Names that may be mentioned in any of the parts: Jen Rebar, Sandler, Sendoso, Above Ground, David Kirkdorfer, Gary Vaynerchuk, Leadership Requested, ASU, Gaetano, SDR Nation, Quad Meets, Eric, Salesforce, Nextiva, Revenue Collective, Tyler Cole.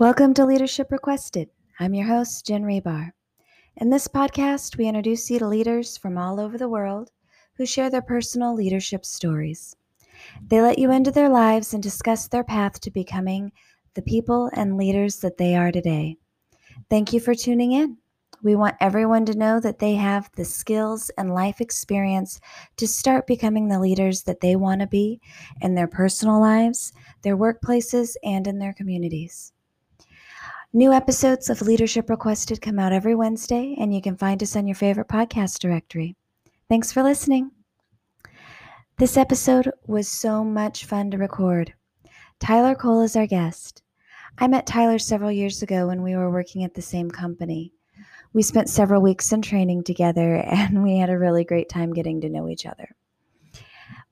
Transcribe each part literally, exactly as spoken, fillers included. Welcome to Leadership Requested. I'm your host, Jen Rebar. In this podcast, we introduce you to leaders from all over the world who share their personal leadership stories. They let you into their lives and discuss their path to becoming the people and leaders that they are today. Thank you for tuning in. We want everyone to know that they have the skills and life experience to start becoming the leaders that they want to be in their personal lives, their workplaces, and in their communities. New episodes of Leadership Requested come out every Wednesday, and you can find us on your favorite podcast directory. Thanks for listening. This episode was so much fun to record. Tyler Cole is our guest. I met Tyler several years ago when we were working at the same company. We spent several weeks in training together, and we had a really great time getting to know each other.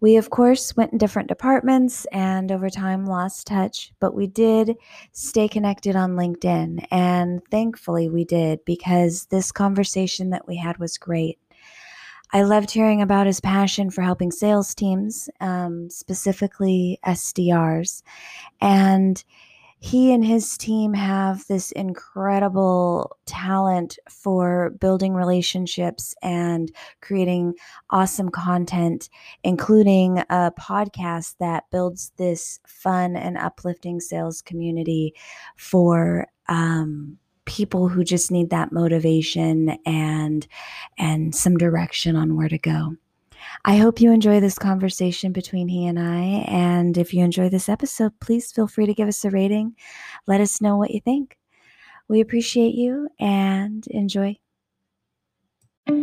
We, of course, went in different departments and over time lost touch, but we did stay connected on LinkedIn, and thankfully we did, because this conversation that we had was great. I loved hearing about his passion for helping sales teams, um, specifically S D Rs, and he and his team have this incredible talent for building relationships and creating awesome content, including a podcast that builds this fun and uplifting sales community for um, people who just need that motivation and, and some direction on where to go. I hope you enjoy this conversation between he and I, and if you enjoy this episode, please feel free to give us a rating. Let us know what you think. We appreciate you, and enjoy. I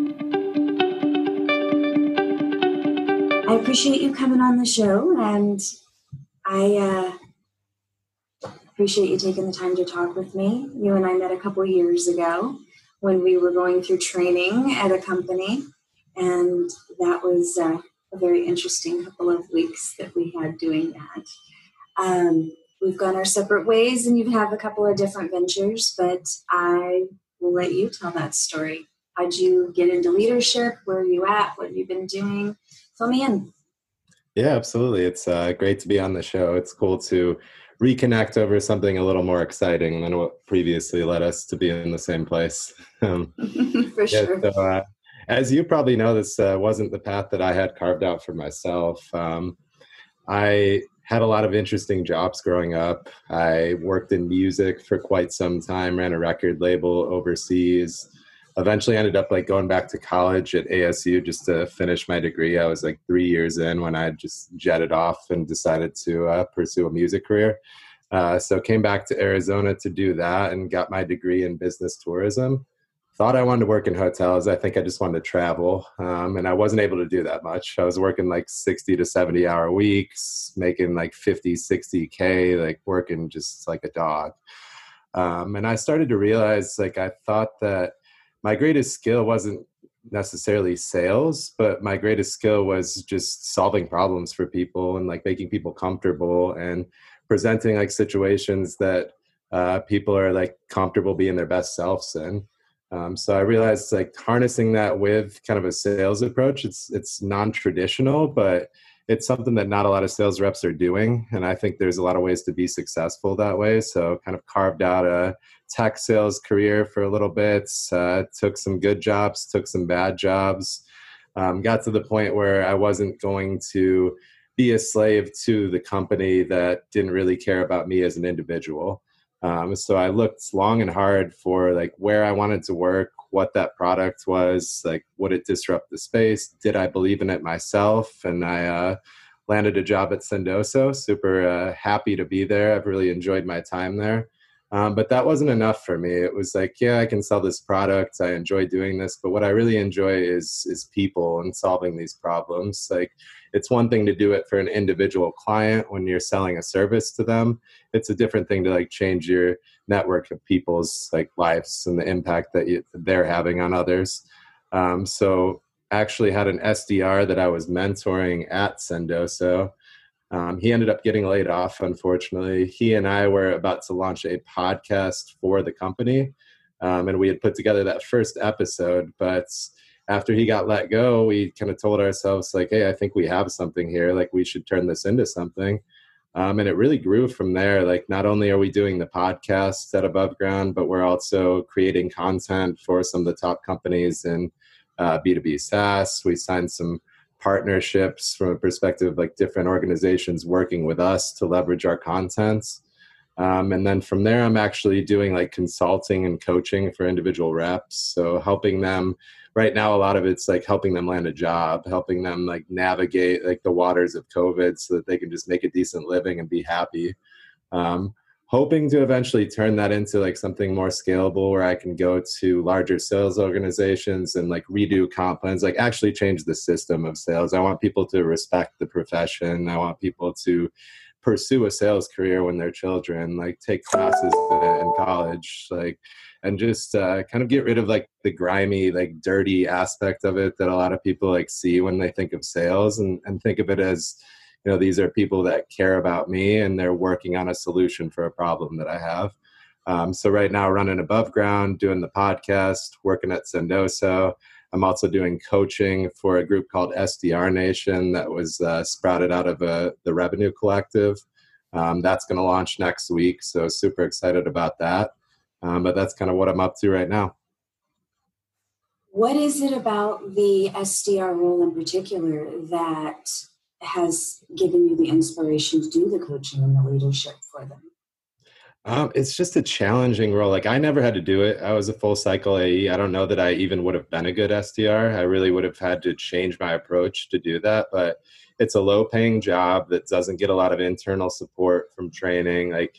appreciate you coming on the show, and I uh, appreciate you taking the time to talk with me. You and I met a couple years ago when we were going through training at a company. And that was uh, a very interesting couple of weeks that we had doing that. Um, we've gone our separate ways, and you have a couple of different ventures, but I will let you tell that story. How'd you get into leadership? Where are you at? What have you been doing? Fill me in. Yeah, absolutely. It's uh, great to be on the show. It's cool to reconnect over something a little more exciting than what previously led us to be in the same place. Um, For yeah, sure. So, uh, As you probably know, this uh, wasn't the path that I had carved out for myself. Um, I had a lot of interesting jobs growing up. I worked in music for quite some time, ran a record label overseas, eventually ended up like going back to college at A S U just to finish my degree. I was like three years in when I just jetted off and decided to uh, pursue a music career. Uh, so came back to Arizona to do that and got my degree in business tourism. Thought I wanted to work in hotels. I think I just wanted to travel. Um, and I wasn't able to do that much. I was working like sixty to seventy hour weeks, making like fifty, sixty K, like working just like a dog. Um, and I started to realize, like, I thought that my greatest skill wasn't necessarily sales, but my greatest skill was just solving problems for people and like making people comfortable and presenting like situations that uh, people are like comfortable being their best selves in. Um, so I realized, like, harnessing that with kind of a sales approach, it's it's non-traditional, but it's something that not a lot of sales reps are doing. And I think there's a lot of ways to be successful that way. So kind of carved out a tech sales career for a little bit, uh, took some good jobs, took some bad jobs, um, got to the point where I wasn't going to be a slave to the company that didn't really care about me as an individual. Um, so I looked long and hard for like where I wanted to work, what that product was, like would it disrupt the space? Did I believe in it myself? And I uh, landed a job at Sendoso, super uh, happy to be there. I've really enjoyed my time there. Um, but that wasn't enough for me. It was like, yeah, I can sell this product. I enjoy doing this. But what I really enjoy is is people and solving these problems. Like, it's one thing to do it for an individual client when you're selling a service to them. It's a different thing to like change your network of people's like lives and the impact that you, they're having on others. Um, so I actually had an S D R that I was mentoring at Sendoso. Um, he ended up getting laid off, unfortunately. He and I were about to launch a podcast for the company, um, and we had put together that first episode. But after he got let go, we kind of told ourselves, like, hey, I think we have something here. Like, we should turn this into something. Um, and it really grew from there. Like, not only are we doing the podcasts at Above Ground, but we're also creating content for some of the top companies in uh, B two B SaaS. We signed some partnerships from a perspective of like different organizations working with us to leverage our contents. Um, and then from there, I'm actually doing like consulting and coaching for individual reps. So helping them right now, a lot of it's like helping them land a job, helping them like navigate like the waters of COVID so that they can just make a decent living and be happy. Um, hoping to eventually turn that into like something more scalable where I can go to larger sales organizations and like redo comp plans, like actually change the system of sales. I want people to respect the profession. I want people to pursue a sales career when they're children, like take classes in college, like, and just uh, kind of get rid of like the grimy, like dirty aspect of it that a lot of people like see when they think of sales, and, and think of it as, you know, these are people that care about me and they're working on a solution for a problem that I have. Um, so right now running Above Ground, doing the podcast, working at Sendoso. I'm also doing coaching for a group called S D R Nation that was uh, sprouted out of uh, the Revenue Collective. Um, that's going to launch next week, so super excited about that. Um, but that's kind of what I'm up to right now. What is it about the S D R role in particular that has given you the inspiration to do the coaching and the leadership for them? Um, it's just a challenging role. Like, I never had to do it. I was a full cycle A E. I don't know that I even would have been a good S D R. I really would have had to change my approach to do that. But it's a low paying job that doesn't get a lot of internal support from training. Like,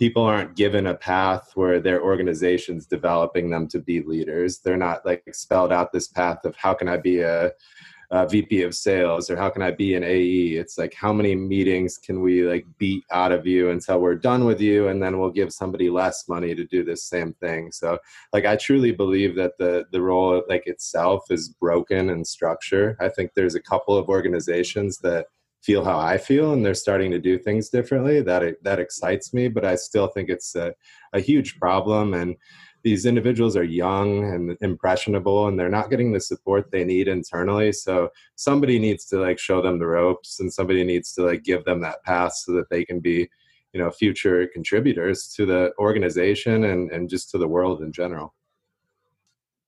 people aren't given a path where their organization's developing them to be leaders. They're not like spelled out this path of how can I be a Uh, V P of sales, or how can I be an A E? It's like, how many meetings can we like beat out of you until we're done with you, and then we'll give somebody less money to do this same thing. So like, I truly believe that the the role like itself is broken in structure. I think there's a couple of organizations that feel how I feel, and they're starting to do things differently. That that excites me, but I still think it's a, a huge problem. And these individuals are young and impressionable, and they're not getting the support they need internally. So somebody needs to like show them the ropes, and somebody needs to like give them that path so that they can be, you know, future contributors to the organization and, and just to the world in general.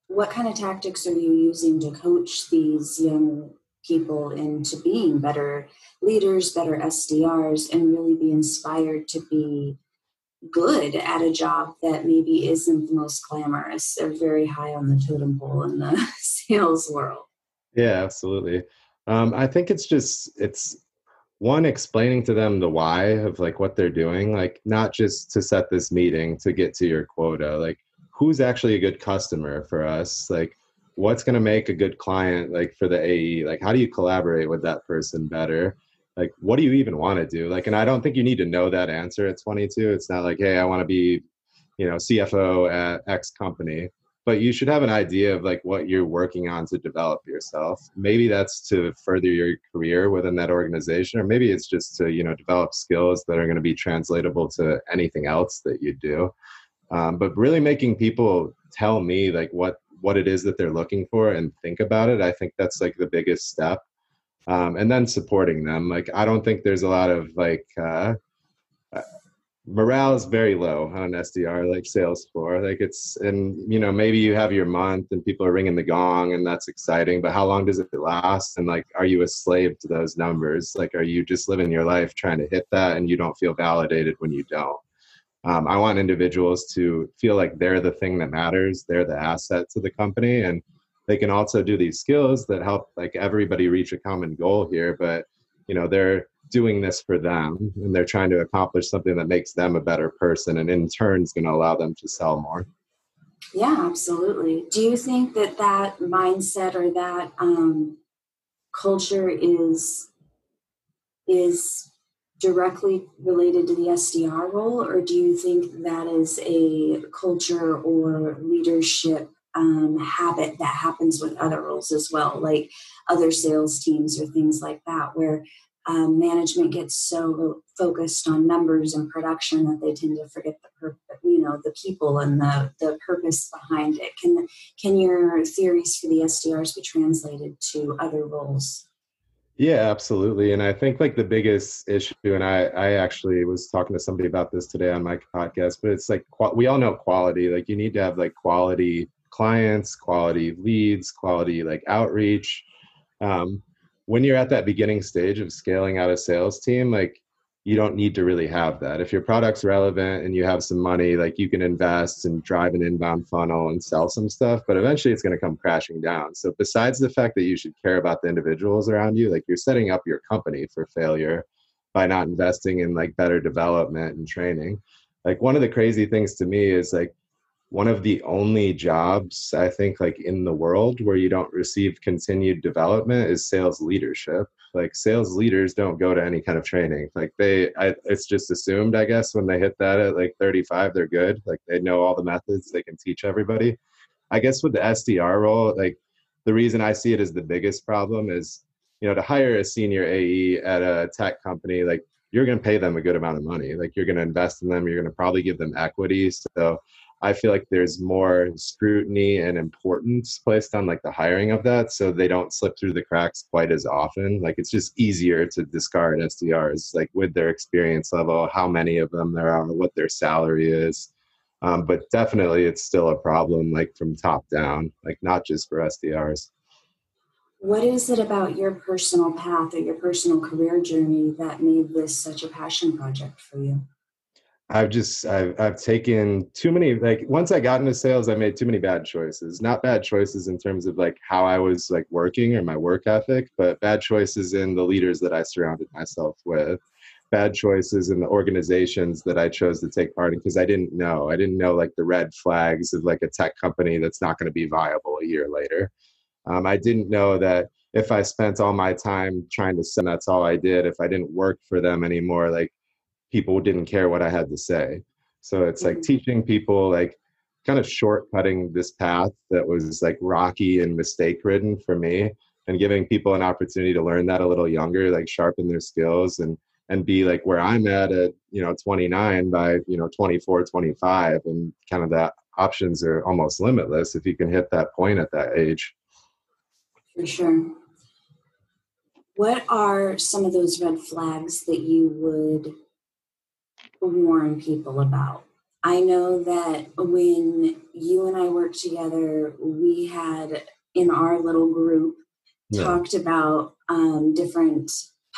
What kind of tactics are you using to coach these young people into being better leaders, better S D Rs, and really be inspired to be good at a job that maybe isn't the most glamorous? They're very high on the totem pole in the sales world. Yeah, absolutely. Um, I think it's just, it's one, explaining to them the why of like what they're doing, like not just to set this meeting to get to your quota, like who's actually a good customer for us? Like, what's going to make a good client, like for the A E, like how do you collaborate with that person better? Like, what do you even want to do? Like, and I don't think you need to know that answer at twenty-two. It's not like, hey, I want to be, you know, C F O at X company, but you should have an idea of like what you're working on to develop yourself. Maybe that's to further your career within that organization, or maybe it's just to, you know, develop skills that are going to be translatable to anything else that you do. Um, but really making people tell me like what, what it is that they're looking for and think about it. I think that's like the biggest step. Um, and then supporting them. Like, I don't think there's a lot of like, uh, uh, morale is very low on an S D R, like sales floor. Like it's, and you know, maybe you have your month and people are ringing the gong and that's exciting, but how long does it last? And like, are you a slave to those numbers? Like, are you just living your life trying to hit that and you don't feel validated when you don't? Um, I want individuals to feel like they're the thing that matters. They're the asset to the company. And they can also do these skills that help like everybody reach a common goal here, but you know, they're doing this for them and they're trying to accomplish something that makes them a better person, and in turn is going to allow them to sell more. Yeah, absolutely. Do you think that that mindset or that um, culture is is directly related to the S D R role, or do you think that is a culture or leadership Um, habit that happens with other roles as well, like other sales teams or things like that, where um, management gets so focused on numbers and production that they tend to forget the pur- you know the people and the the purpose behind it? Can can your theories for the S D Rs be translated to other roles? Yeah, absolutely. And I think like the biggest issue, and I, I actually was talking to somebody about this today on my podcast, but it's like, we all know quality, like you need to have like quality clients, quality leads, quality like outreach. Um, when you're at that beginning stage of scaling out a sales team, like you don't need to really have that. If your product's relevant and you have some money, like you can invest and drive an inbound funnel and sell some stuff, but eventually it's going to come crashing down. So besides the fact that you should care about the individuals around you, like you're setting up your company for failure by not investing in like better development and training. Like one of the crazy things to me is like, one of the only jobs I think like in the world where you don't receive continued development is sales leadership. Like sales leaders don't go to any kind of training. Like they, I, it's just assumed, I guess, when they hit that at like thirty-five, they're good. Like they know all the methods, they can teach everybody. I guess with the S D R role, like the reason I see it as the biggest problem is, you know, to hire a senior A E at a tech company, like you're going to pay them a good amount of money. Like you're going to invest in them. You're going to probably give them equity. So I feel like there's more scrutiny and importance placed on like the hiring of that, so they don't slip through the cracks quite as often. Like it's just easier to discard S D Rs, like with their experience level, how many of them there are, what their salary is. Um, but definitely it's still a problem, like from top down, like not just for S D Rs. What is it about your personal path or your personal career journey that made this such a passion project for you? I've just, I've, I've taken too many, like once I got into sales, I made too many bad choices, not bad choices in terms of like how I was like working or my work ethic, but bad choices in the leaders that I surrounded myself with, bad choices in the organizations that I chose to take part in. Cause I didn't know, I didn't know like the red flags of like a tech company that's not going to be viable a year later. Um, I didn't know that if I spent all my time trying to send, that's all I did. If I didn't work for them anymore, like people didn't care what I had to say. So it's like teaching people, like kind of shortcutting this path that was like rocky and mistake ridden for me and giving people an opportunity to learn that a little younger, like sharpen their skills and, and be like where I'm at at, you know, twenty-nine by, you know, twenty-four, twenty-five, and kind of the options are almost limitless if you can hit that point at that age. For sure. What are some of those red flags that you would warn people about? I know that when you and I worked together, we had in our little group yeah. talked about um, different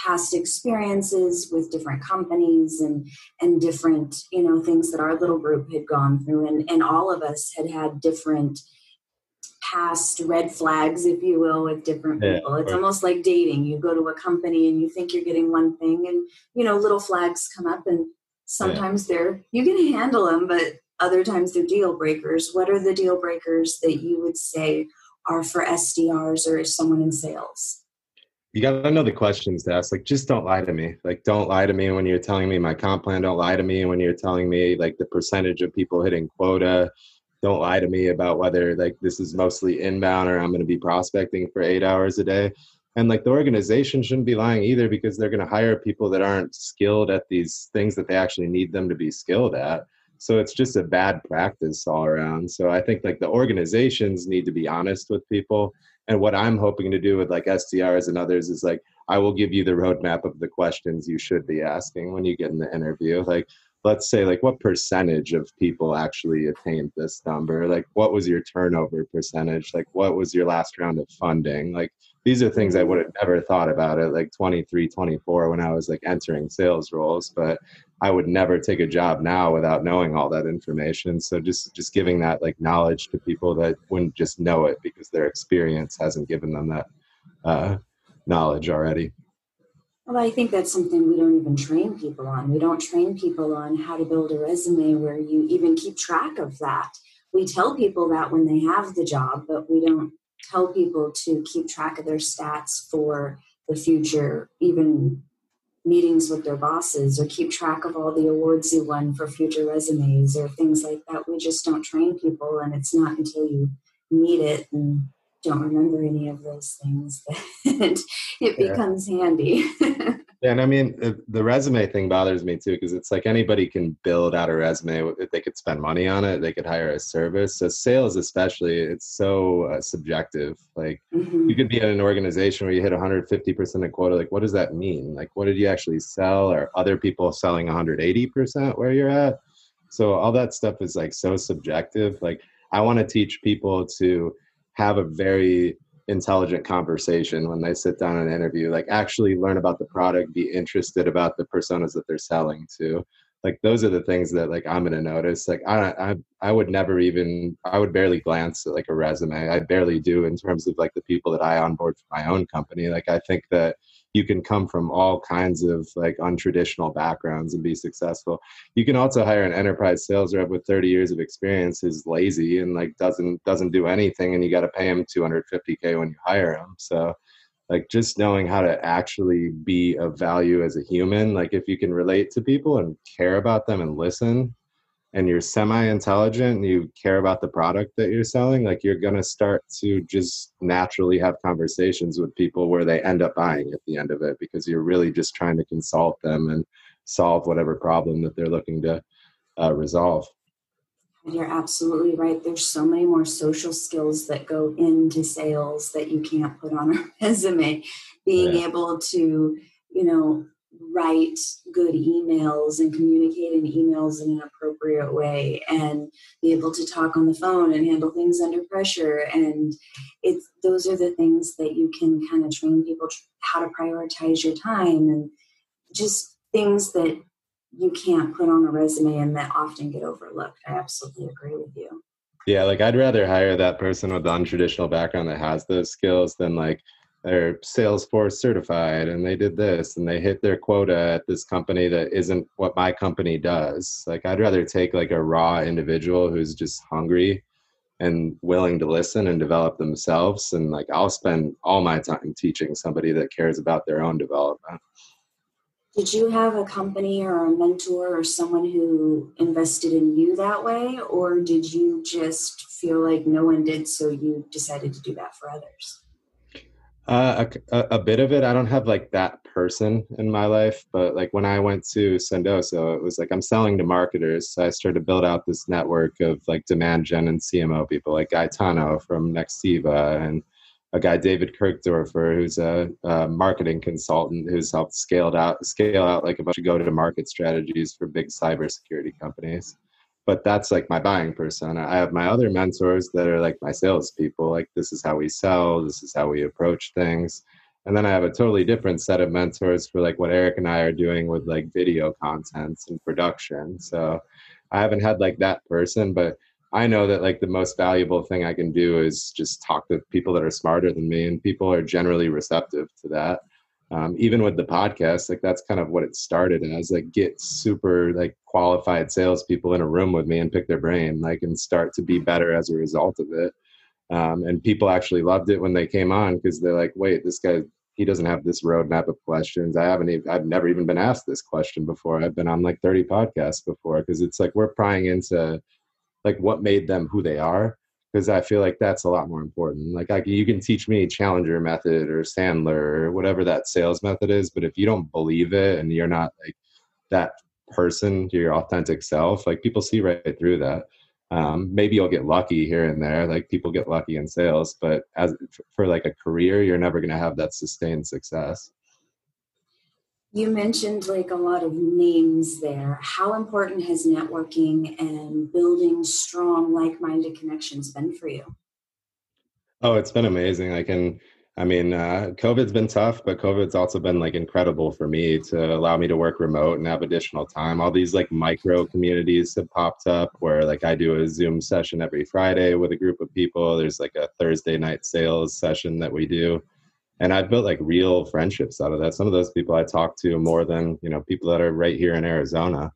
past experiences with different companies and and different, you know, things that our little group had gone through, and and all of us had had different past red flags, if you will, with different people. Yeah, it's almost like dating. You go to a company and you think you're getting one thing, and you know, little flags come up, and sometimes yeah. they're, you can handle them, but other times they're deal breakers. What are the deal breakers that you would say are for S D Rs or someone in sales? You got to know the questions to ask. Like, just don't lie to me. Like, don't lie to me when you're telling me my comp plan. Don't lie to me when you're telling me like the percentage of people hitting quota. Don't lie to me about whether like this is mostly inbound or I'm going to be prospecting for eight hours a day. And like the organization shouldn't be lying either, because they're going to hire people that aren't skilled at these things that they actually need them to be skilled at. So it's just a bad practice all around. So I think like the organizations need to be honest with people. And what I'm hoping to do with like S D Rs and others is like, I will give you the roadmap of the questions you should be asking when you get in the interview. Like, let's say like what percentage of people actually attained this number? Like what was your turnover percentage? Like what was your last round of funding? Like these are things I would have never thought about at like twenty-three, twenty-four when I was like entering sales roles, but I would never take a job now without knowing all that information. So just, just giving that like knowledge to people that wouldn't just know it because their experience hasn't given them that uh, knowledge already. Well, I think that's something we don't even train people on. We don't train people on how to build a resume where you even keep track of that. We tell people that when they have the job, but we don't tell people to keep track of their stats for the future, even meetings with their bosses, or keep track of all the awards you won for future resumes or things like that. We just don't train people, and it's not until you need it and don't remember any of those things that it becomes yeah. handy. And I mean, the resume thing bothers me too, because it's like anybody can build out a resume. If they could spend money on it, they could hire a service. So sales especially, it's so uh, subjective. Like mm-hmm. you could be at an organization where you hit one hundred fifty percent of quota. Like, what does that mean? Like, what did you actually sell? Are other people selling one hundred eighty percent where you're at? So all that stuff is like so subjective. Like I want to teach people to have a very intelligent conversation when they sit down and interview, like actually learn about the product, be interested about the personas that they're selling to. Like those are the things that like I'm gonna notice. Like I I I would never even I would barely glance at like a resume. I barely do in terms of like the people that I onboard for my own company. Like I think that you can come from all kinds of like untraditional backgrounds and be successful. You can also hire an enterprise sales rep with thirty years of experience who's lazy and like doesn't doesn't do anything, and you got to pay him two hundred fifty K when you hire him. So like just knowing how to actually be of value as a human, like if you can relate to people and care about them and listen, and you're semi-intelligent and you care about the product that you're selling, like you're gonna start to just naturally have conversations with people where they end up buying at the end of it, because you're really just trying to consult them and solve whatever problem that they're looking to uh, resolve. You're absolutely right. There's so many more social skills that go into sales that you can't put on a resume. Being yeah. able to, you know, write good emails and communicate in emails in an appropriate way, and be able to talk on the phone and handle things under pressure. And it's, those are the things that you can kind of train people how to prioritize your time, and just things that you can't put on a resume and that often get overlooked. I absolutely agree with you. Yeah. Like I'd rather hire that person with the untraditional background that has those skills than like, they're Salesforce certified and they did this and they hit their quota at this company that isn't what my company does. Like I'd rather take like a raw individual who's just hungry and willing to listen and develop themselves. And like, I'll spend all my time teaching somebody that cares about their own development. Did you have a company or a mentor or someone who invested in you that way? Or did you just feel like no one did, so you decided to do that for others? Uh, a, a bit of it. I don't have like that person in my life, but like when I went to Sendoso, it was like, I'm selling to marketers. So I started to build out this network of like demand gen and C M O people like Gaetano from Nextiva, and a guy, David Kirkdorfer, who's a, a marketing consultant who's helped scale out, scale out like a bunch of go-to-market strategies for big cybersecurity companies. But that's like my buying persona. I have my other mentors that are like my salespeople. Like this is how we sell. This is how we approach things. And then I have a totally different set of mentors for like what Eric and I are doing with like video contents and production. So I haven't had like that person, but I know that like the most valuable thing I can do is just talk to people that are smarter than me, and people are generally receptive to that. Um, even with the podcast, like that's kind of what it started as, like get super like qualified salespeople in a room with me and pick their brain, like, and start to be better as a result of it. Um, and people actually loved it when they came on, because they're like, wait, this guy, he doesn't have this roadmap of questions. I haven't even, I've never even been asked this question before. I've been on like thirty podcasts before, because it's like we're prying into like what made them who they are. Because I feel like that's a lot more important. Like I, you can teach me Challenger method or Sandler or whatever that sales method is, but if you don't believe it and you're not like that person, your authentic self, like people see right through that. Um, maybe you'll get lucky here and there, like people get lucky in sales, but as for like a career, you're never going to have that sustained success. You mentioned like a lot of names there. How important has networking and building strong, like-minded connections been for you? Oh, it's been amazing. Like, and I mean, uh, COVID's been tough, but COVID's also been like incredible for me to allow me to work remote and have additional time. All these like micro communities have popped up where like I do a Zoom session every Friday with a group of people. There's like a Thursday night sales session that we do. And I've built like real friendships out of that. Some of those people I talk to more than, you know, people that are right here in Arizona.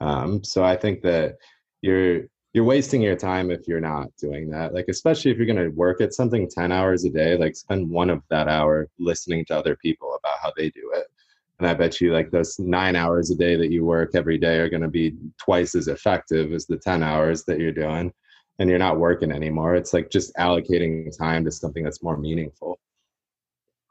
Um, so I think that you're you're wasting your time if you're not doing that. Like, especially if you're going to work at something ten hours a day, like spend one of that hour listening to other people about how they do it. And I bet you like those nine hours a day that you work every day are going to be twice as effective as the ten hours that you're doing. And you're not working anymore. It's like just allocating time to something that's more meaningful.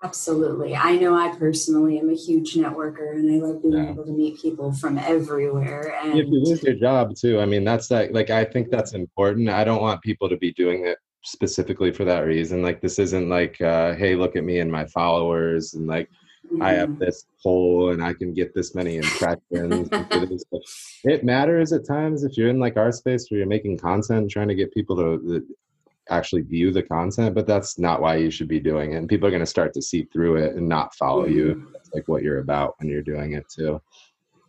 Absolutely. I know I personally am a huge networker, and I love being yeah. able to meet people from everywhere. And if you lose your job too, I mean, that's that, like, I think that's important. I don't want people to be doing it specifically for that reason. Like, this isn't like, uh, hey, look at me and my followers, and like, mm-hmm. I have this poll and I can get this many impressions. It matters at times if you're in like our space where you're making content and trying to get people to, to actually view the content, but that's not why you should be doing it. And people are going to start to see through it and not follow you. That's like what you're about when you're doing it too.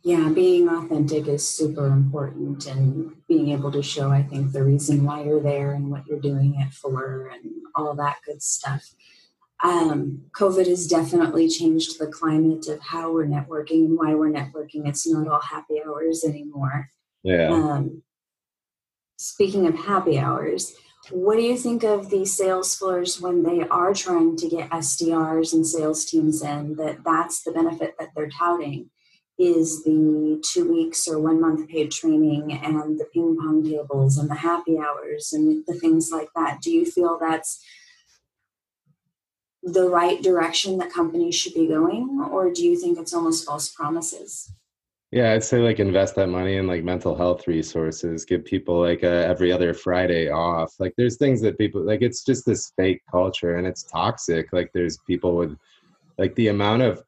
Yeah. Being authentic is super important, and being able to show, I think, the reason why you're there and what you're doing it for and all that good stuff. Um, COVID has definitely changed the climate of how we're networking and why we're networking. It's not all happy hours anymore. Yeah. Um, speaking of happy hours, what do you think of the sales floors when they are trying to get S D Rs and sales teams in, that that's the benefit that they're touting is the two weeks or one month paid training and the ping pong tables and the happy hours and the things like that? Do you feel that's the right direction that companies should be going, or do you think it's almost false promises? Yeah, I'd say like invest that money in like mental health resources, give people like a every other Friday off. Like there's things that people like, it's just this fake culture and it's toxic. Like there's people with like the amount of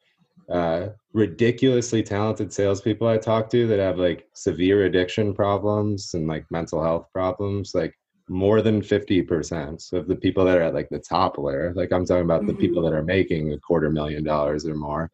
uh, ridiculously talented salespeople I talk to that have like severe addiction problems and like mental health problems, like more than fifty percent of the people that are at like the top layer. Like I'm talking about mm-hmm. the people that are making a quarter million dollars or more.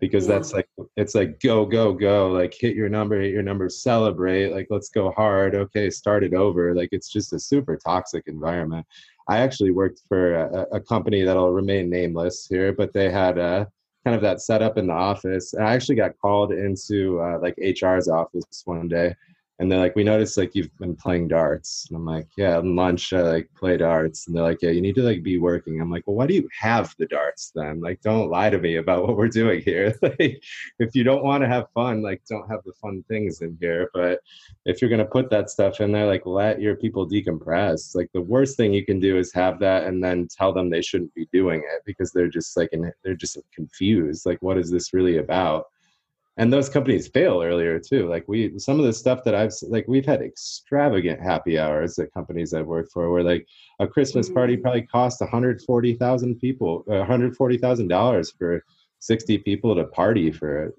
Because yeah. that's like, it's like, go, go, go, like hit your number, hit your number, celebrate, like, let's go hard. Okay, start it over. Like, it's just a super toxic environment. I actually worked for a, a company that'll remain nameless here, but they had a kind of that set up in the office. And I actually got called into uh, like H R's office one day. And they're like, we noticed like you've been playing darts. And I'm like, yeah, at lunch, I like play darts. And they're like, yeah, you need to like be working. I'm like, well, why do you have the darts then? Like, don't lie to me about what we're doing here. Like, if you don't want to have fun, like don't have the fun things in here. But if you're going to put that stuff in there, like let your people decompress. Like the worst thing you can do is have that and then tell them they shouldn't be doing it because they're just like, in, they're just confused. Like, what is this really about? And those companies fail earlier too. Like we, some of the stuff that I've, like we've had extravagant happy hours at companies I've worked for where like a Christmas party probably cost one hundred forty thousand people, one hundred forty thousand dollars for sixty people to party for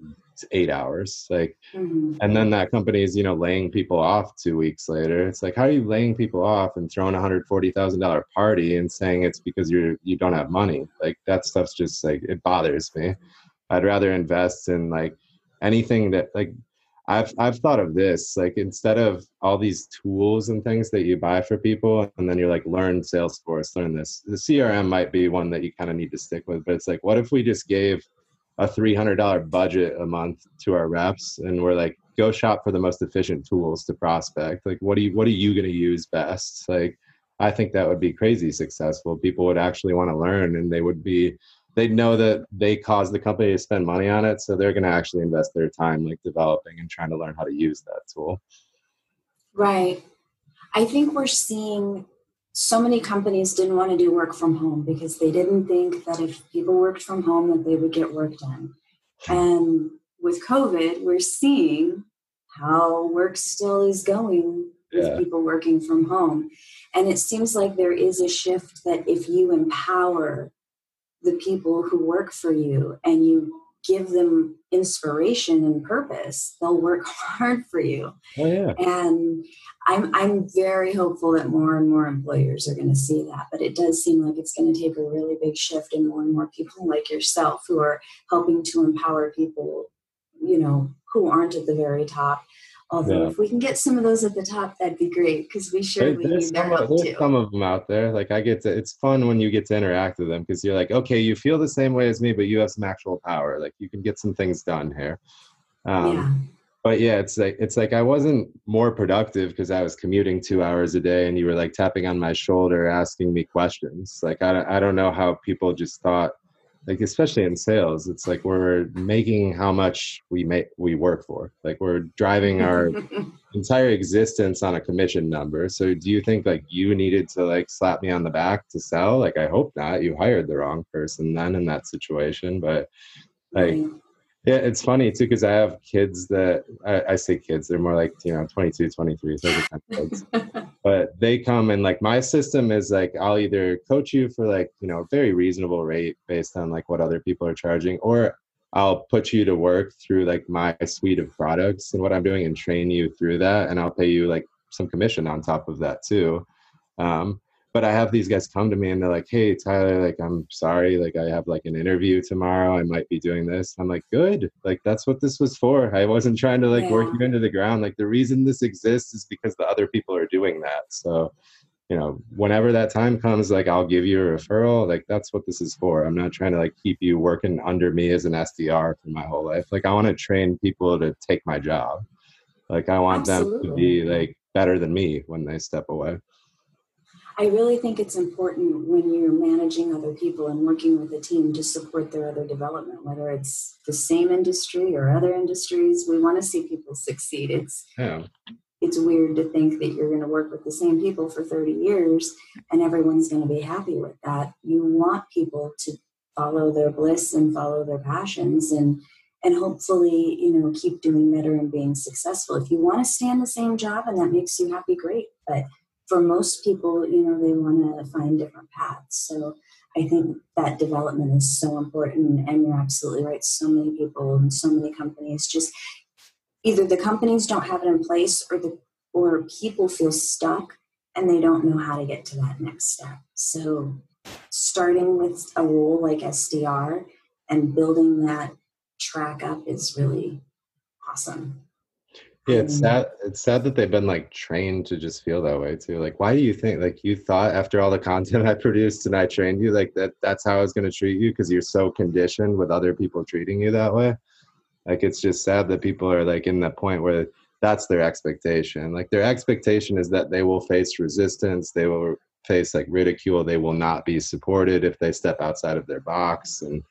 eight hours. Like, mm-hmm. and then that company is, you know, laying people off two weeks later. It's like, how are you laying people off and throwing a one hundred forty thousand dollars party and saying it's because you're, you don't have money? Like that stuff's just like, it bothers me. I'd rather invest in like, anything that like I've I've thought of this, like instead of all these tools and things that you buy for people and then you're like, learn Salesforce, learn this. The C R M might be one that you kind of need to stick with, but it's like, what if we just gave a three hundred dollars budget a month to our reps and we're like, go shop for the most efficient tools to prospect? Like, what do you, what are you going to use best? Like, I think that would be crazy successful. People would actually want to learn and they would be, they'd know that they caused the company to spend money on it. So they're going to actually invest their time like developing and trying to learn how to use that tool. Right. I think we're seeing so many companies didn't want to do work from home because they didn't think that if people worked from home that they would get work done. And with COVID, we're seeing how work still is going with yeah. people working from home. And it seems like there is a shift that if you empower the people who work for you and you give them inspiration and purpose, they'll work hard for you. Oh, yeah. And I'm I'm very hopeful that more and more employers are going to see that, but it does seem like it's going to take a really big shift and more and more people like yourself who are helping to empower people, you know, who aren't at the very top. Although yeah. if we can get some of those at the top, that'd be great because we surely need their help too. There's some of them out there. Like I get to, it's fun when you get to interact with them because you're like, okay, you feel the same way as me, but you have some actual power. Like you can get some things done here. Um, yeah. But yeah, it's like, it's like I wasn't more productive because I was commuting two hours a day and you were like tapping on my shoulder, asking me questions. Like, I don't, I don't know how people just thought, like, especially in sales, it's like we're making how much we make, we work for. Like we're driving our entire existence on a commission number. So do you think like you needed to like slap me on the back to sell? Like, I hope not. You hired the wrong person then in that situation. But like, yeah, it's funny too, because I have kids that I, I say kids, they're more like, you know, twenty-two, twenty-three, those kind of kids. But they come and like, my system is like, I'll either coach you for like, you know, a very reasonable rate based on like what other people are charging, or I'll put you to work through like my suite of products and what I'm doing and train you through that. And I'll pay you like some commission on top of that too. Um, but I have these guys come to me and they're like, hey, Tyler, like, I'm sorry. Like, I have like an interview tomorrow. I might be doing this. I'm like, good. Like, that's what this was for. I wasn't trying to like yeah. work you into the ground. Like, the reason this exists is because the other people are doing that. So, you know, whenever that time comes, like, I'll give you a referral. Like, that's what this is for. I'm not trying to like keep you working under me as an S D R for my whole life. Like, I want to train people to take my job. Like, I want Absolutely. them to be like better than me when they step away. I really think it's important when you're managing other people and working with a team to support their other development, whether it's the same industry or other industries. We want to see people succeed. It's yeah. It's weird to think that you're going to work with the same people for thirty years and everyone's going to be happy with that. You want people to follow their bliss and follow their passions and, and hopefully, you know, keep doing better and being successful. If you want to stay in the same job and that makes you happy, great. But for most people, you know, they want to find different paths. So I think that development is so important, and you're absolutely right. So many people and so many companies just, either the companies don't have it in place, or the or people feel stuck and they don't know how to get to that next step. So starting with a role like S D R and building that track up is really awesome. Yeah, it's sad, it's sad that they've been like trained to just feel that way too. Like, why do you think, like, you thought after all the content I produced and I trained you, like, that that's how I was going to treat you, because you're so conditioned with other people treating you that way? Like, it's just sad that people are like in the point where that's their expectation. Like, their expectation is that they will face resistance. They will face like ridicule. They will not be supported if they step outside of their box. And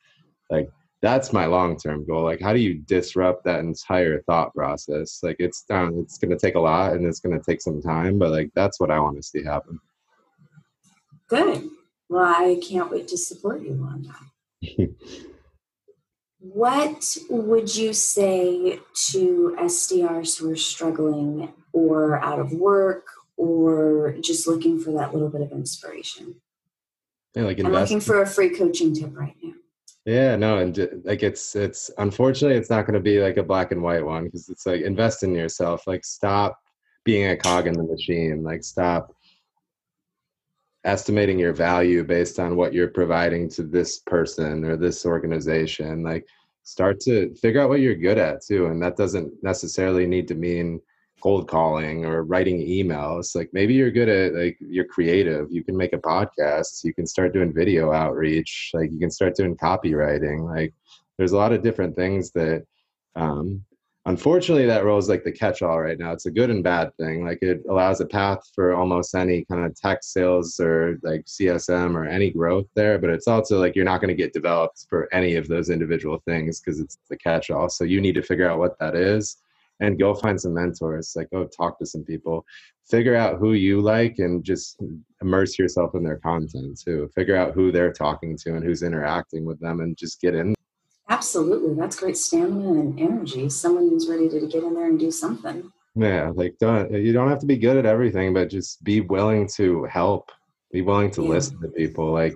like, that's my long-term goal. Like, how do you disrupt that entire thought process? Like, it's, um, it's going to take a lot and it's going to take some time, but like, that's what I want to see happen. Good. Well, I can't wait to support you on that. What would you say to S D Rs who are struggling or out of work or just looking for that little bit of inspiration? Yeah, like, I'm looking for a free coaching tip right now. Yeah, no, and like, it's, it's unfortunately, it's not going to be like a black and white one, because it's like, invest in yourself. Like, stop being a cog in the machine. Like, stop estimating your value based on what you're providing to this person or this organization. Like, start to figure out what you're good at too. And that doesn't necessarily need to mean cold calling or writing emails. Like, maybe you're good at, like, you're creative. You can make a podcast. You can start doing video outreach. Like, you can start doing copywriting. Like, there's a lot of different things that, um, unfortunately, that role is like the catch-all right now. It's a good and bad thing. Like, it allows a path for almost any kind of tech sales or like C S M or any growth there. But it's also like, you're not going to get developed for any of those individual things because it's the catch-all. So you need to figure out what that is and go find some mentors. Like, go talk to some people. Figure out who you like and just immerse yourself in their content too. Figure out who they're talking to and who's interacting with them and just get in. Absolutely. That's great stamina and energy. Someone who's ready to get in there and do something. Yeah. Like, don't, you don't have to be good at everything, but just be willing to help, be willing to yeah. listen to people, like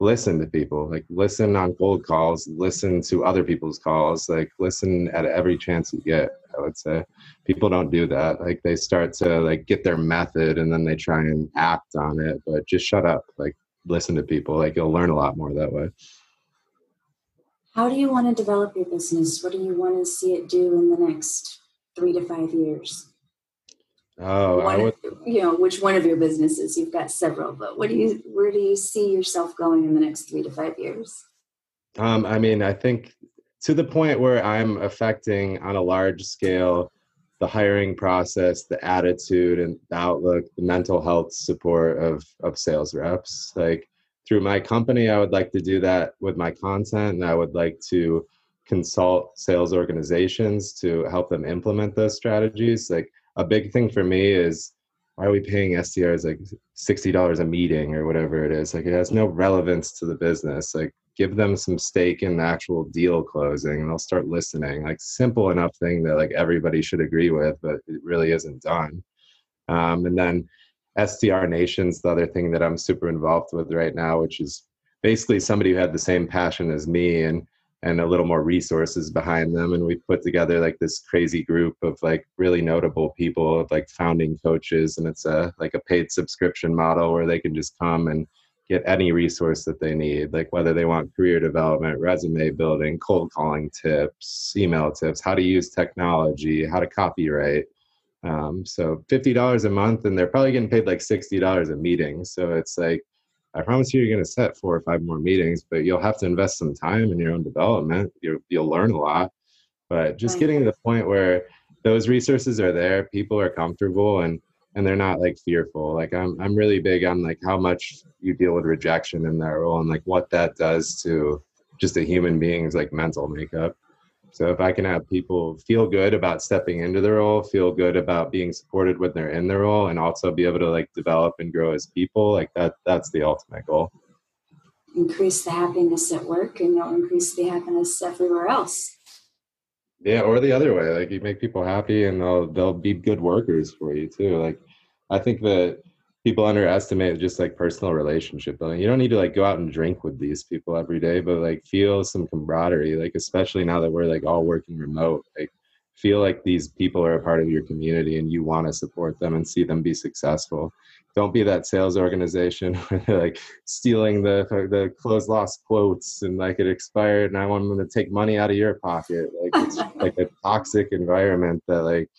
listen to people, like listen on cold calls, listen to other people's calls, like listen at every chance you get. I would say people don't do that. Like, they start to like get their method and then they try and act on it, but just shut up, like listen to people. Like, you'll learn a lot more that way. How do you want to develop your business? What do you want to see it do in the next three to five years? Oh, I would, of, you know, which one of your businesses? You've got several, but what do you, where do you see yourself going in the next three to five years? Um, I mean, I think to the point where I'm affecting on a large scale the hiring process, the attitude and the outlook, the mental health support of of sales reps, like. Through my company, I would like to do that with my content, and I would like to consult sales organizations to help them implement those strategies. Like, a big thing for me is, why are we paying S D Rs like sixty dollars a meeting or whatever it is? Like, it has no relevance to the business. Like, give them some stake in the actual deal closing and they'll start listening. Like, simple enough thing that like everybody should agree with, but it really isn't done. Um, and then S D R Nation's the other thing that I'm super involved with right now, which is basically somebody who had the same passion as me and and a little more resources behind them. And we put together like this crazy group of like really notable people, like founding coaches. And it's a like a paid subscription model where they can just come and get any resource that they need, like whether they want career development, resume building, cold calling tips, email tips, how to use technology, how to copyright. Um, so fifty dollars a month, and they're probably getting paid like sixty dollars a meeting. So it's like, I promise you, you're going to set four or five more meetings, but you'll have to invest some time in your own development. You'll, you'll learn a lot, but just getting to the point where those resources are there, people are comfortable, and and they're not like fearful. Like I'm I'm really big on like how much you deal with rejection in that role and like what that does to just a human being's like mental makeup. So if I can have people feel good about stepping into the role, feel good about being supported when they're in the role, and also be able to like develop and grow as people, like that, that's the ultimate goal. Increase the happiness at work and you'll increase the happiness everywhere else. Yeah. Or the other way, like you make people happy and they'll, they'll be good workers for you too. Like I think that people underestimate just like personal relationship building. You don't need to like go out and drink with these people every day, but like feel some camaraderie, like especially now that we're like all working remote, like feel like these people are a part of your community and you want to support them and see them be successful. Don't be that sales organization where they're like stealing the the close loss quotes and like it expired and I want them to take money out of your pocket. Like it's like a toxic environment that like,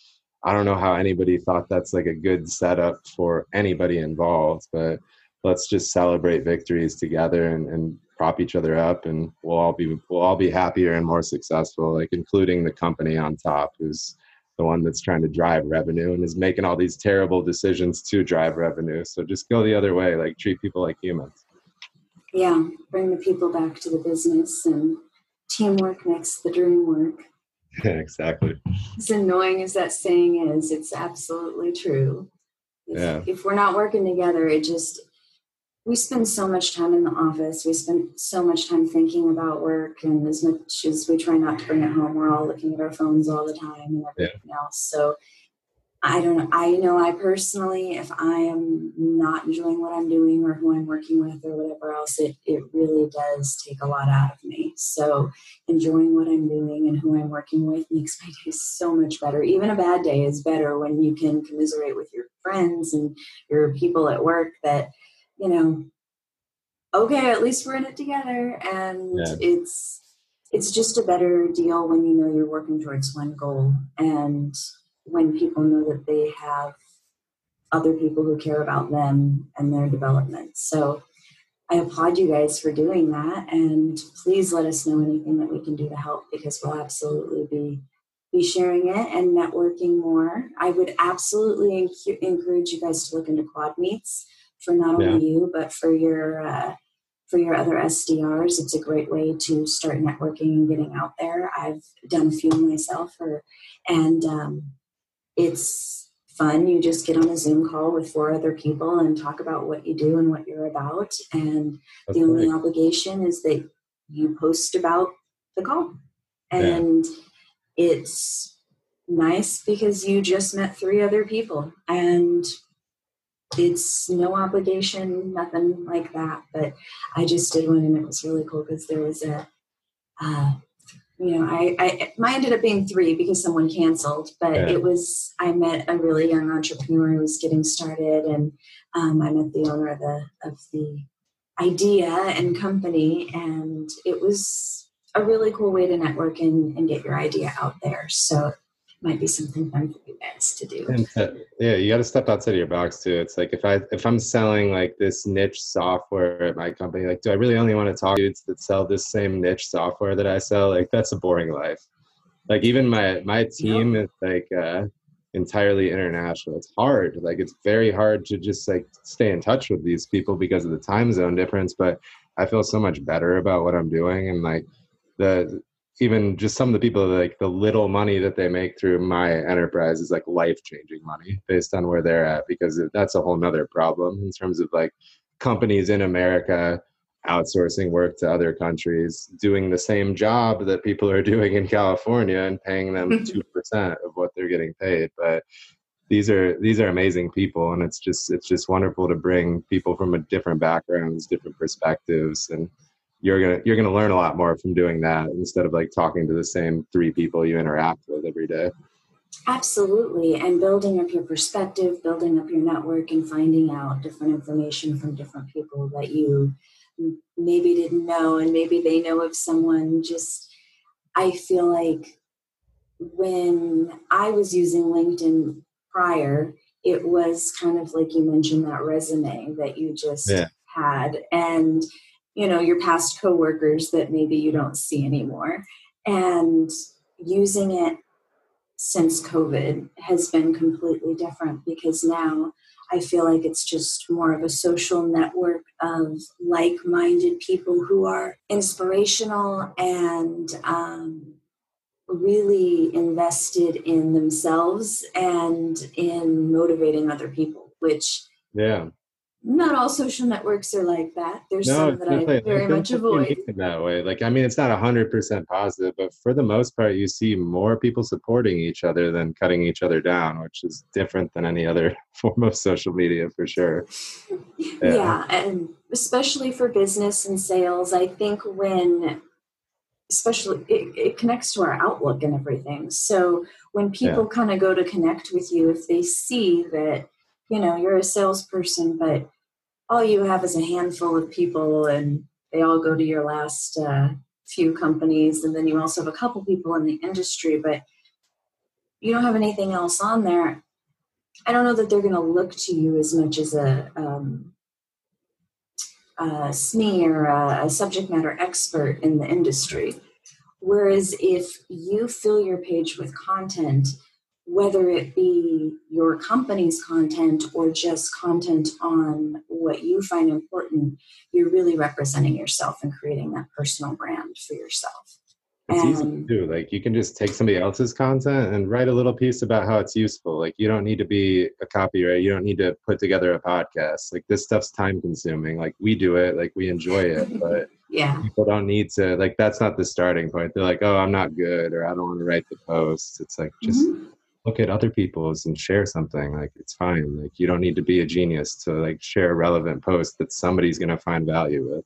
I don't know how anybody thought that's like a good setup for anybody involved, but let's just celebrate victories together and, and prop each other up, and we'll all be we'll all be happier and more successful, like including the company on top, who's the one that's trying to drive revenue and is making all these terrible decisions to drive revenue. So just go the other way, like treat people like humans. Yeah, bring the people back to the business, and teamwork makes the dream work. Yeah, exactly. As annoying as that saying is, it's absolutely true. If, yeah. if we're not working together, it just, we spend so much time in the office. We spend so much time thinking about work, and as much as we try not to bring it home, we're all looking at our phones all the time and everything yeah. else. So I don't, I know I personally, if I am not enjoying what I'm doing or who I'm working with or whatever else, it, it really does take a lot out of me. So enjoying what I'm doing and who I'm working with makes my day so much better. Even a bad day is better when you can commiserate with your friends and your people at work that, you know, okay, at least we're in it together. And yeah. it's, it's just a better deal when you know you're working towards one goal, and when people know that they have other people who care about them and their development. So I applaud you guys for doing that, and please let us know anything that we can do to help, because we'll absolutely be, be sharing it and networking more. I would absolutely incu- encourage you guys to look into Quad Meets for not yeah. only you, but for your, uh, for your other S D Rs. It's a great way to start networking and getting out there. I've done a few myself, or, and, um, it's fun. You just get on a Zoom call with four other people and talk about what you do and what you're about. And That's the only right. obligation is that you post about the call. And yeah. it's nice because you just met three other people, and it's no obligation, nothing like that. But I just did one, and it was really cool because there was a, uh, You know, I, I mine ended up being three because someone canceled, but yeah. it was, I met a really young entrepreneur who was getting started, and um, I met the owner of the, of the idea and company, and it was a really cool way to network and, and get your idea out there. So it might be something fun for you guys to do. And, uh, yeah, you got to step outside of your box too. It's like, if, I, if I'm selling like this niche software at my company, like, do I really only want to talk to dudes that sell this same niche software that I sell? Like, that's a boring life. Like, even my, my team yep. is like uh, entirely international. It's hard. Like, it's very hard to just like stay in touch with these people because of the time zone difference. But I feel so much better about what I'm doing. And like the even just some of the people, like the little money that they make through my enterprise is like life-changing money based on where they're at, because that's a whole nother problem in terms of like companies in America outsourcing work to other countries, doing the same job that people are doing in California and paying them two percent of what they're getting paid. But these are, these are amazing people. And it's just, it's just wonderful to bring people from a different backgrounds, different perspectives. And you're going to, you're going to learn a lot more from doing that instead of like talking to the same three people you interact with every day. Absolutely. And building up your perspective, building up your network, and finding out different information from different people that you maybe didn't know, and maybe they know of someone. Just, I feel like when I was using LinkedIn prior, it was kind of like you mentioned, that resume that you just yeah. had, and you know, your past coworkers that maybe you don't see anymore. And using it since COVID has been completely different, because now I feel like it's just more of a social network of like-minded people who are inspirational and um, really invested in themselves and in motivating other people, which yeah, not all social networks are like that. There's no, some that I like, very much avoid. That way. Like, I mean, it's not one hundred percent positive, but for the most part, you see more people supporting each other than cutting each other down, which is different than any other form of social media for sure. Yeah, yeah, and especially for business and sales, I think when, especially, it, it connects to our outlook and everything. So when people yeah. kind of go to connect with you, if they see that, you know, you're a salesperson, but all you have is a handful of people and they all go to your last uh, few companies. And then you also have a couple people in the industry, but you don't have anything else on there. I don't know that they're going to look to you as much as a, um, a S M E or a, a subject matter expert in the industry. Whereas if you fill your page with content, whether it be your company's content or just content on what you find important, you're really representing yourself and creating that personal brand for yourself. It's and, easy to do. Like, you can just take somebody else's content and write a little piece about how it's useful. Like, you don't need to be a copywriter. You don't need to put together a podcast. Like, this stuff's time consuming. Like, we do it, like we enjoy it, but yeah, people don't need to, like, that's not the starting point. They're like, oh, I'm not good, or I don't want to write the post. It's like, just mm-hmm. look at other people's and share something. Like, it's fine. Like, you don't need to be a genius to like share a relevant post that somebody's going to find value with.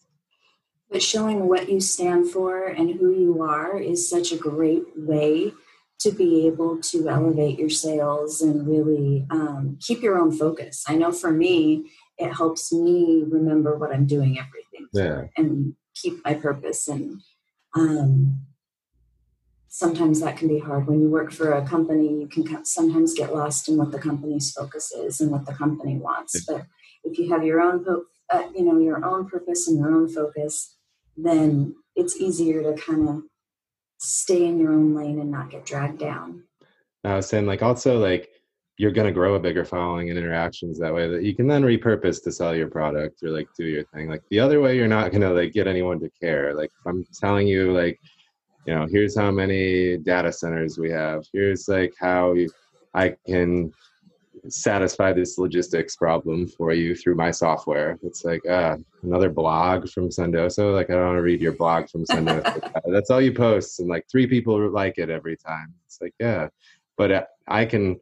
But showing what you stand for and who you are is such a great way to be able to elevate your sales and really um, keep your own focus. I know for me, it helps me remember what I'm doing everything yeah. and keep my purpose. And, um, sometimes that can be hard. When you work for a company, you can sometimes get lost in what the company's focus is and what the company wants. But if you have your own, uh, you know, your own purpose and your own focus, then it's easier to kind of stay in your own lane and not get dragged down. I was saying, like, also, like, you're going to grow a bigger following and interactions that way that you can then repurpose to sell your product or like do your thing. Like, the other way, you're not going to like get anyone to care. Like, if I'm telling you, like, you know, here's how many data centers we have. Here's like how I can satisfy this logistics problem for you through my software. It's like uh, another blog from Sendoso. Like, I don't want to read your blog from Sendoso. That's all you post, and like three people like it every time. It's like, yeah, but I can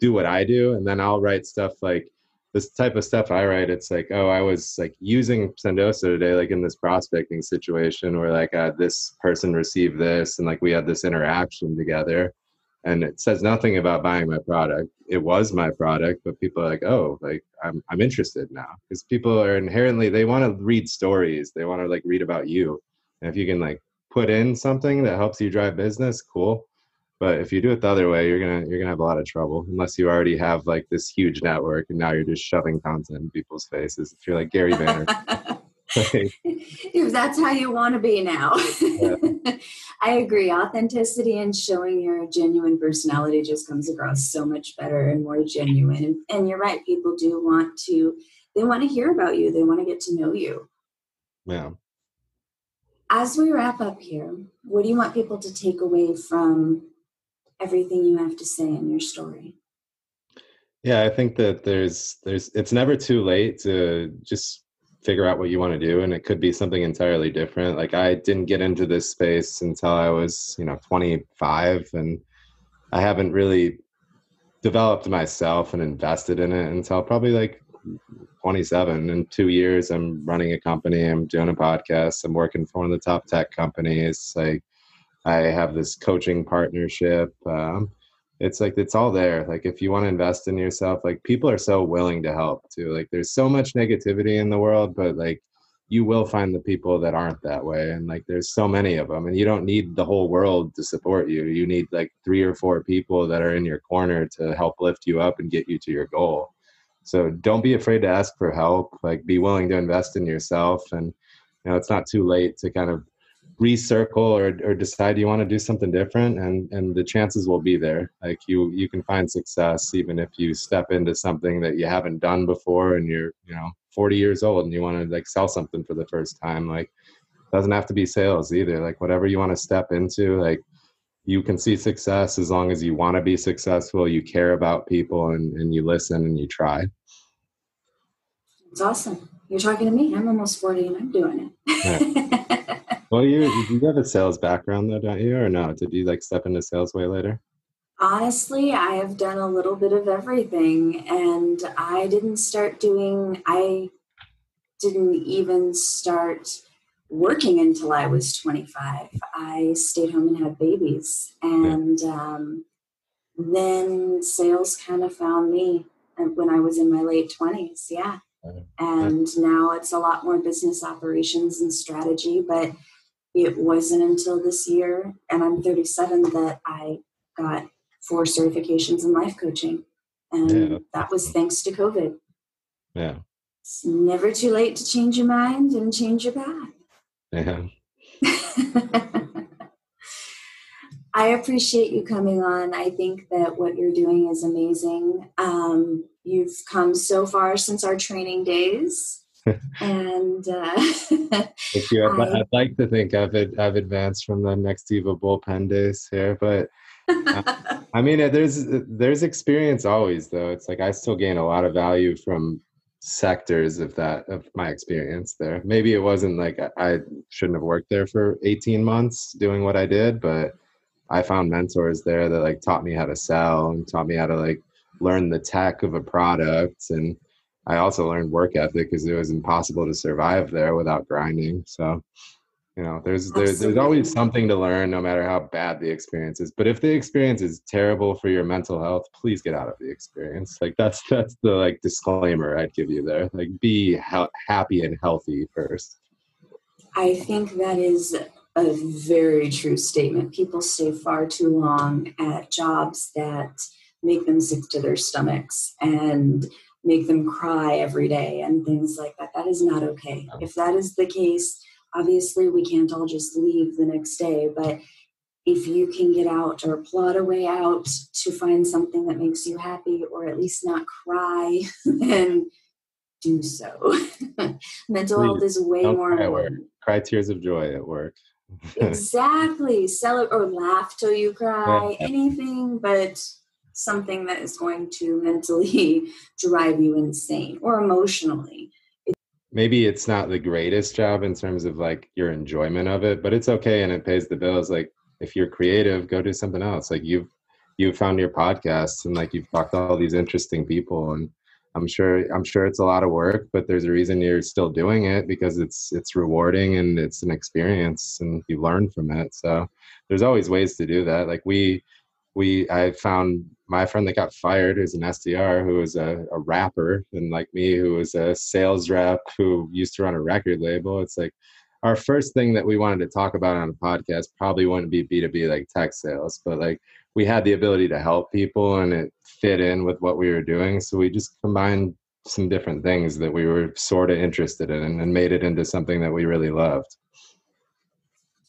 do what I do, and then I'll write stuff like this type of stuff I write. It's like, oh, I was like using Sendoso today, like in this prospecting situation where like uh, this person received this and like we had this interaction together, and it says nothing about buying my product. It was my product, but people are like, oh, like I'm, I'm interested now, because people are inherently, they want to read stories. They want to like read about you. And if you can like put in something that helps you drive business, cool. But if you do it the other way, you're gonna you're gonna have a lot of trouble, unless you already have like this huge network and now you're just shoving content in people's faces. If you're like Gary Vaynerchuk, like, if that's how you want to be now, yeah. I agree. Authenticity and showing your genuine personality just comes across so much better and more genuine. And, and you're right, people do want to they want to hear about you. They want to get to know you. Yeah. As we wrap up here, what do you want people to take away from everything you have to say in your story? Yeah, I think that there's, there's, it's never too late to just figure out what you want to do. And it could be something entirely different. Like, I didn't get into this space until I was, you know, twenty-five, and I haven't really developed myself and invested in it until probably like twenty-seven. In two years, I'm running a company. I'm doing a podcast. I'm working for one of the top tech companies. Like, I have this coaching partnership. Um, it's like, it's all there. Like, if you want to invest in yourself, like, people are so willing to help too. Like, there's so much negativity in the world, but like, you will find the people that aren't that way. And like, there's so many of them, and you don't need the whole world to support you. You need like three or four people that are in your corner to help lift you up and get you to your goal. So don't be afraid to ask for help. Like, be willing to invest in yourself. And, you know, it's not too late to kind of recircle or, or decide you want to do something different, and, and the chances will be there. Like, you, you can find success, even if you step into something that you haven't done before and you're, you know, forty years old and you want to like sell something for the first time. Like, it doesn't have to be sales either. Like, whatever you want to step into, like, you can see success as long as you want to be successful, you care about people, and, and you listen and you try. It's awesome. You're talking to me. I'm almost forty and I'm doing it. Yeah. Well, you, you have a sales background though, don't you? Or no? Did you like step into sales way later? Honestly, I have done a little bit of everything, and I didn't start doing, I didn't even start working until I was twenty-five. I stayed home and had babies, and yeah. um, then sales kind of found me when I was in my late twenties. Yeah. And now it's a lot more business operations and strategy, but it wasn't until this year, and I'm thirty-seven, that I got four certifications in life coaching. And yeah. that was thanks to COVID. Yeah. It's never too late to change your mind and change your path. Yeah. I appreciate you coming on. I think that what you're doing is amazing. Um, You've come so far since our training days, and uh, thank you. I'd, I, I'd like to think I've I've advanced from the Nextiva bullpen days here, but uh, I mean, there's there's experience always though. It's like I still gain a lot of value from sectors of that of my experience there. Maybe it wasn't like I, I shouldn't have worked there for eighteen months doing what I did, but I found mentors there that like taught me how to sell and taught me how to like learn the tech of a product. And I also learned work ethic, because it was impossible to survive there without grinding. So, you know, there's, there's, there's always something to learn, no matter how bad the experience is. But if the experience is terrible for your mental health, please get out of the experience. Like that's, that's the like disclaimer I'd give you there. Like be ha- happy and healthy first. I think that is a very true statement. People stay far too long at jobs that make them sick to their stomachs and make them cry every day and things like that. That is not okay. If that is the case, obviously we can't all just leave the next day, but if you can get out or plot a way out to find something that makes you happy, or at least not cry, then do so. Mental health is way Don't more cry, work. Cry tears of joy at work. Exactly. Celebrate or laugh till you cry, anything but something that is going to mentally drive you insane or emotionally. Maybe it's not the greatest job in terms of like your enjoyment of it, but it's okay. And it pays the bills. Like if you're creative, go do something else. Like you've, you've found your podcasts, and like you've talked to all these interesting people, and I'm sure, I'm sure it's a lot of work, but there's a reason you're still doing it, because it's, it's rewarding and it's an experience and you learn from it. So there's always ways to do that. Like we, we, I found my friend that got fired, who's an S D R, who was a, a rapper, and like me, who was a sales rep who used to run a record label. It's like our first thing that we wanted to talk about on a podcast probably wouldn't be B two B like tech sales, but like we had the ability to help people and it fit in with what we were doing. So we just combined some different things that we were sort of interested in and made it into something that we really loved.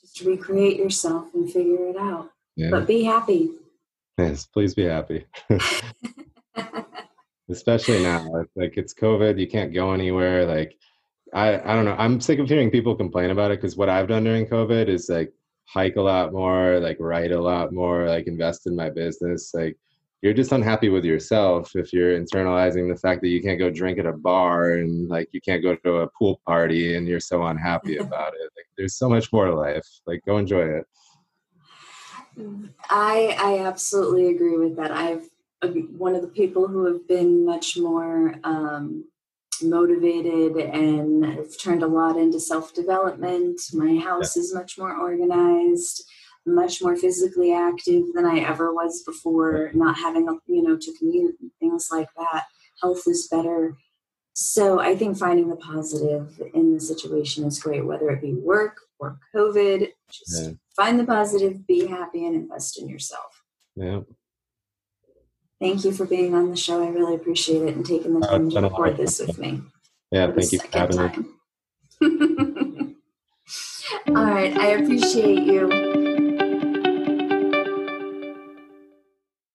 Just recreate yourself and figure it out, yeah. But be happy. Yes, please be happy. Especially now. Like it's COVID, you can't go anywhere. Like I, I don't know. I'm sick of hearing people complain about it, because what I've done during COVID is like hike a lot more, like write a lot more, like invest in my business. Like, you're just unhappy with yourself if you're internalizing the fact that you can't go drink at a bar and like you can't go to a pool party and you're so unhappy about it. Like, there's so much more to life. Like, go enjoy it. I I absolutely agree with that. I've one of the people who have been much more um, motivated, and I've turned a lot into self-development. My house yeah. is much more organized, much more physically active than I ever was before, not having, you know, to commute and things like that. Health is better. So I think finding the positive in the situation is great, whether it be work or COVID. Just yeah. find the positive, be happy, and invest in yourself. Yeah. Thank you for being on the show. I really appreciate it and taking the time to record this with me. Yeah, thank you for having me. All right. I appreciate you.